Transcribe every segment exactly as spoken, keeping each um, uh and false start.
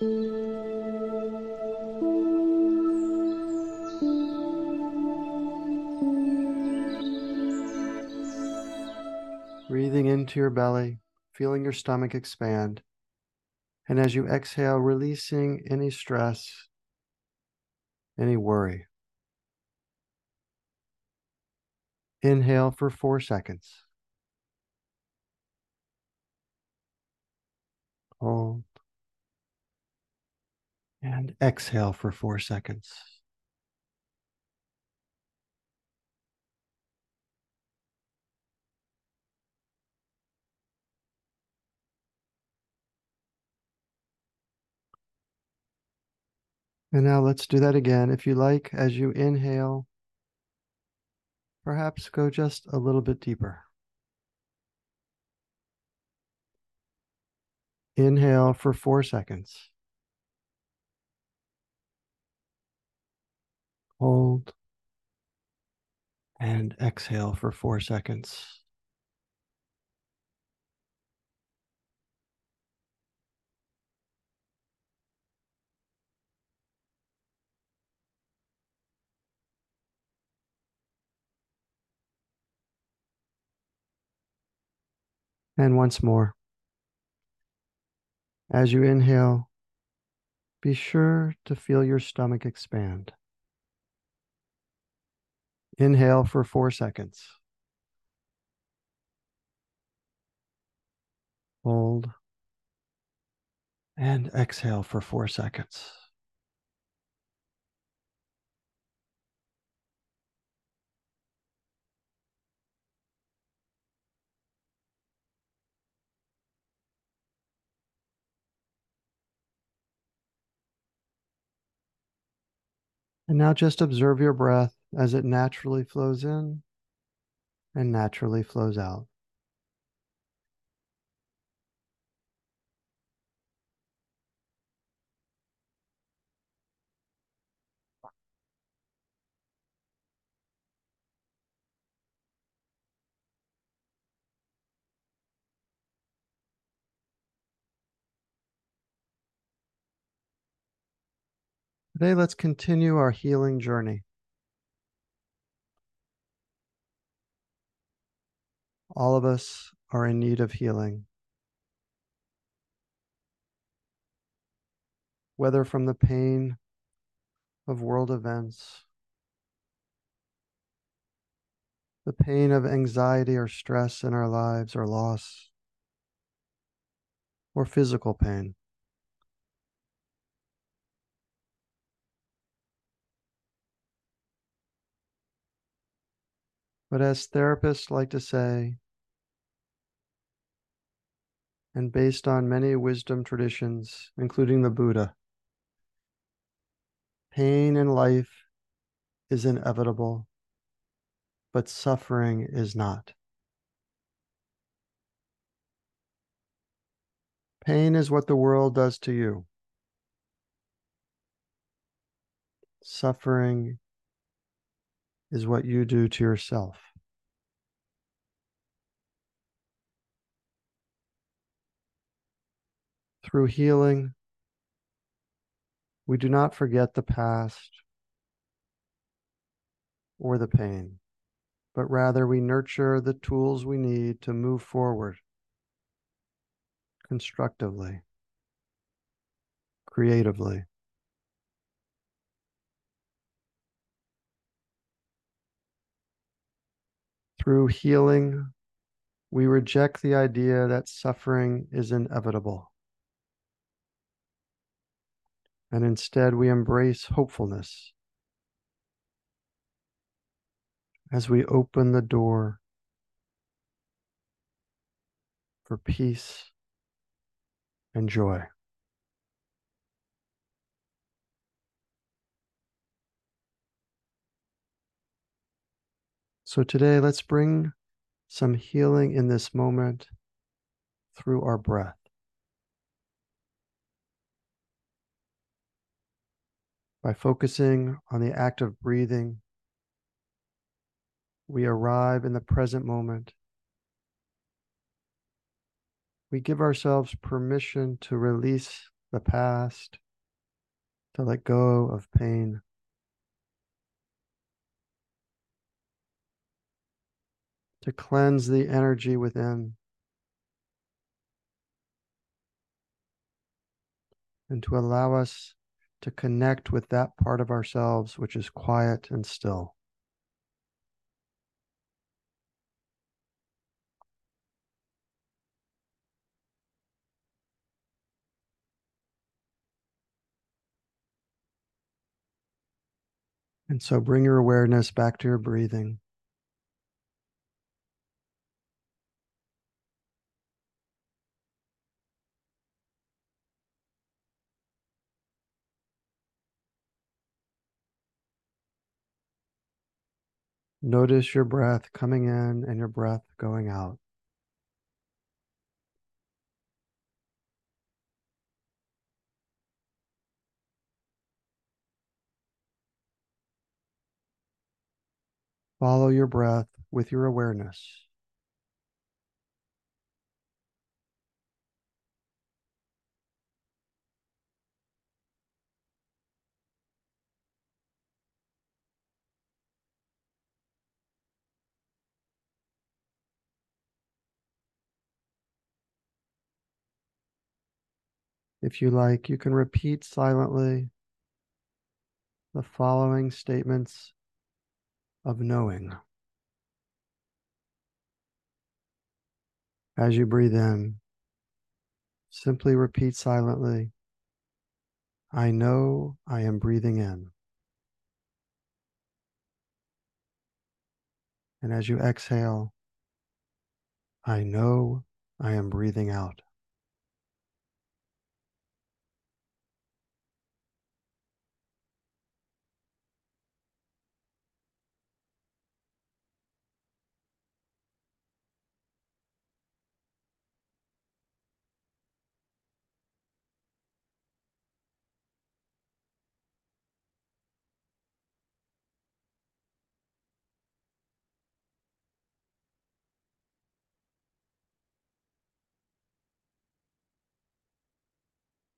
Breathing into your belly, feeling your stomach expand. And as you exhale, releasing any stress, any worry. Inhale for four seconds. Hold. And exhale for four seconds. And now let's do that again. If you like, as you inhale, perhaps go just a little bit deeper. Inhale for four seconds. Hold. And exhale for four seconds. And once more, as you inhale, be sure to feel your stomach expand. Inhale for four seconds. Hold. And exhale for four seconds. And now just observe your breath as it naturally flows in and naturally flows out. Today, let's continue our healing journey. All of us are in need of healing. Whether from the pain of world events, the pain of anxiety or stress in our lives or loss, or physical pain. But as therapists like to say, and based on many wisdom traditions, including the Buddha, pain in life is inevitable, but suffering is not. Pain is what the world does to you. Suffering is what you do to yourself. Through healing, we do not forget the past or the pain, but rather we nurture the tools we need to move forward constructively, creatively. Through healing, we reject the idea that suffering is inevitable. And instead, we embrace hopefulness as we open the door for peace and joy. So today, let's bring some healing in this moment through our breath. By focusing on the act of breathing, we arrive in the present moment. We give ourselves permission to release the past, to let go of pain. To cleanse the energy within and to allow us to connect with that part of ourselves which is quiet and still. And so bring your awareness back to your breathing. Notice your breath coming in and your breath going out. Follow your breath with your awareness. If you like, you can repeat silently the following statements of knowing. As you breathe in, simply repeat silently, I know I am breathing in. And as you exhale, I know I am breathing out.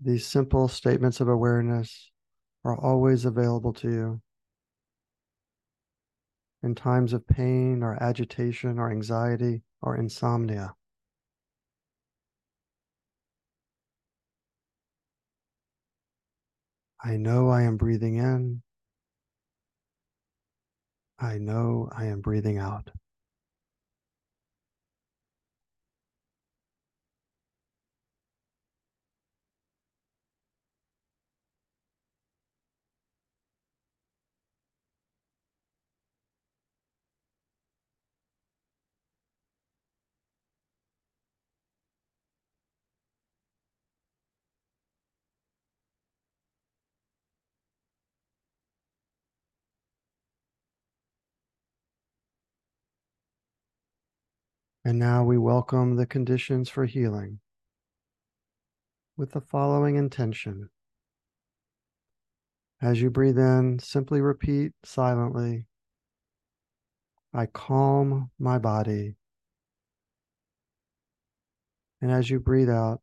These simple statements of awareness are always available to you. In times of pain or agitation or anxiety or insomnia. I know I am breathing in. I know I am breathing out. And now we welcome the conditions for healing with the following intention. As you breathe in, simply repeat silently, I calm my body. And as you breathe out,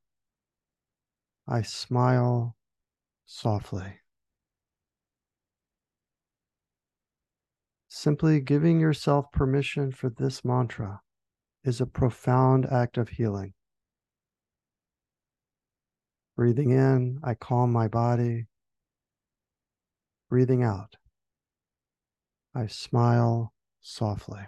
I smile softly. Simply giving yourself permission for this mantra is a profound act of healing. Breathing in, I calm my body. Breathing out, I smile softly.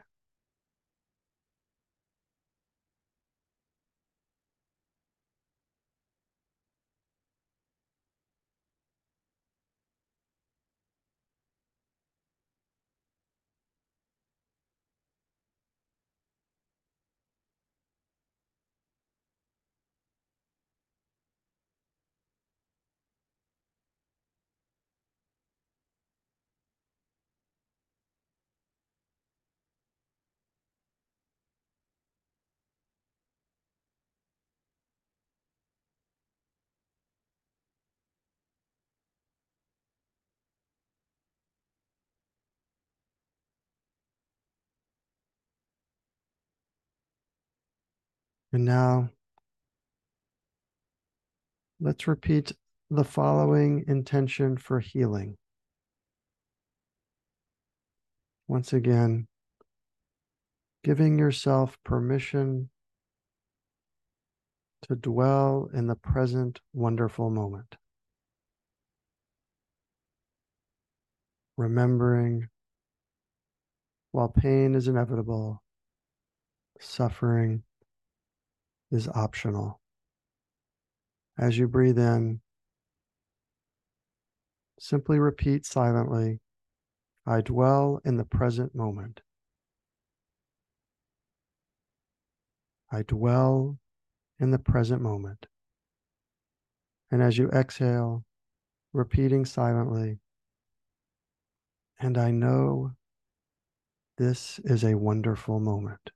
And now, let's repeat the following intention for healing. Once again, giving yourself permission to dwell in the present wonderful moment. Remembering, while pain is inevitable, suffering is optional. As you breathe in, simply repeat silently, I dwell in the present moment. I dwell in the present moment. And as you exhale, repeating silently, and I know this is a wonderful moment.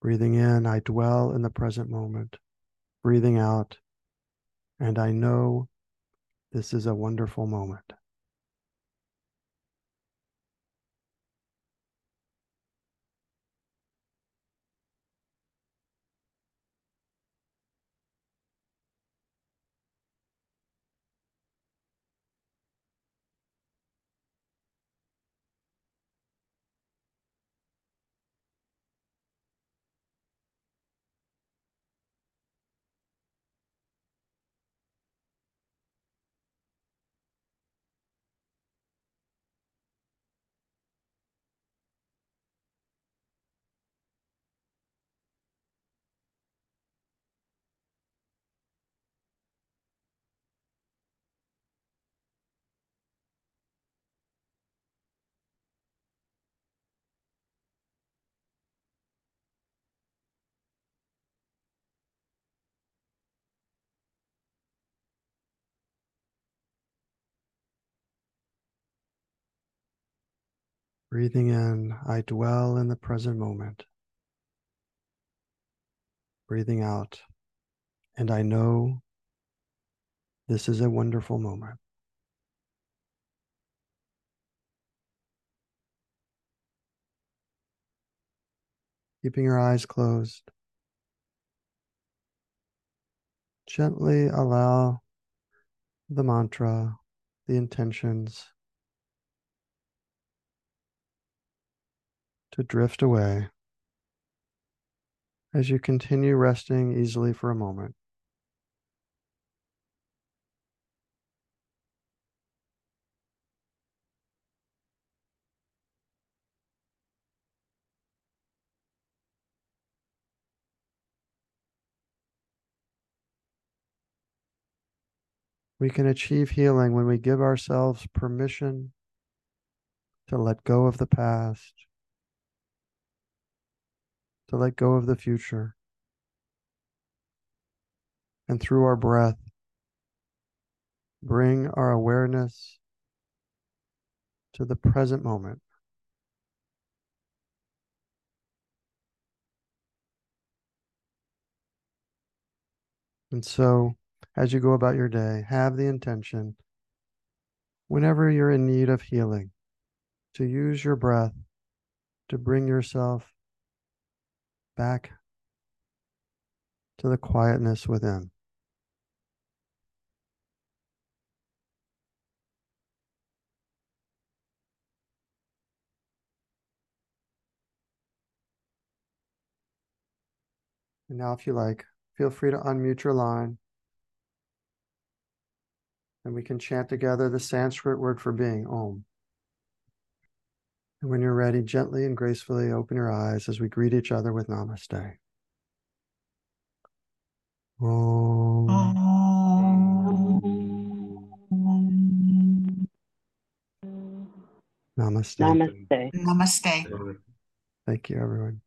Breathing in, I dwell in the present moment. Breathing out, and I know this is a wonderful moment. Breathing in, I dwell in the present moment. Breathing out, and I know this is a wonderful moment. Keeping your eyes closed, gently allow the mantra, the intentions, to drift away as you continue resting easily for a moment. We can achieve healing when we give ourselves permission to let go of the past, to let go of the future, and through our breath, bring our awareness to the present moment. And so, as you go about your day, have the intention, whenever you're in need of healing, to use your breath to bring yourself back to the quietness within. And now, if you like, feel free to unmute your line, and we can chant together the Sanskrit word for being, Om. And when you're ready, gently and gracefully open your eyes as we greet each other with Namaste. Om. Om. Namaste. Namaste. Namaste. Thank you, everyone.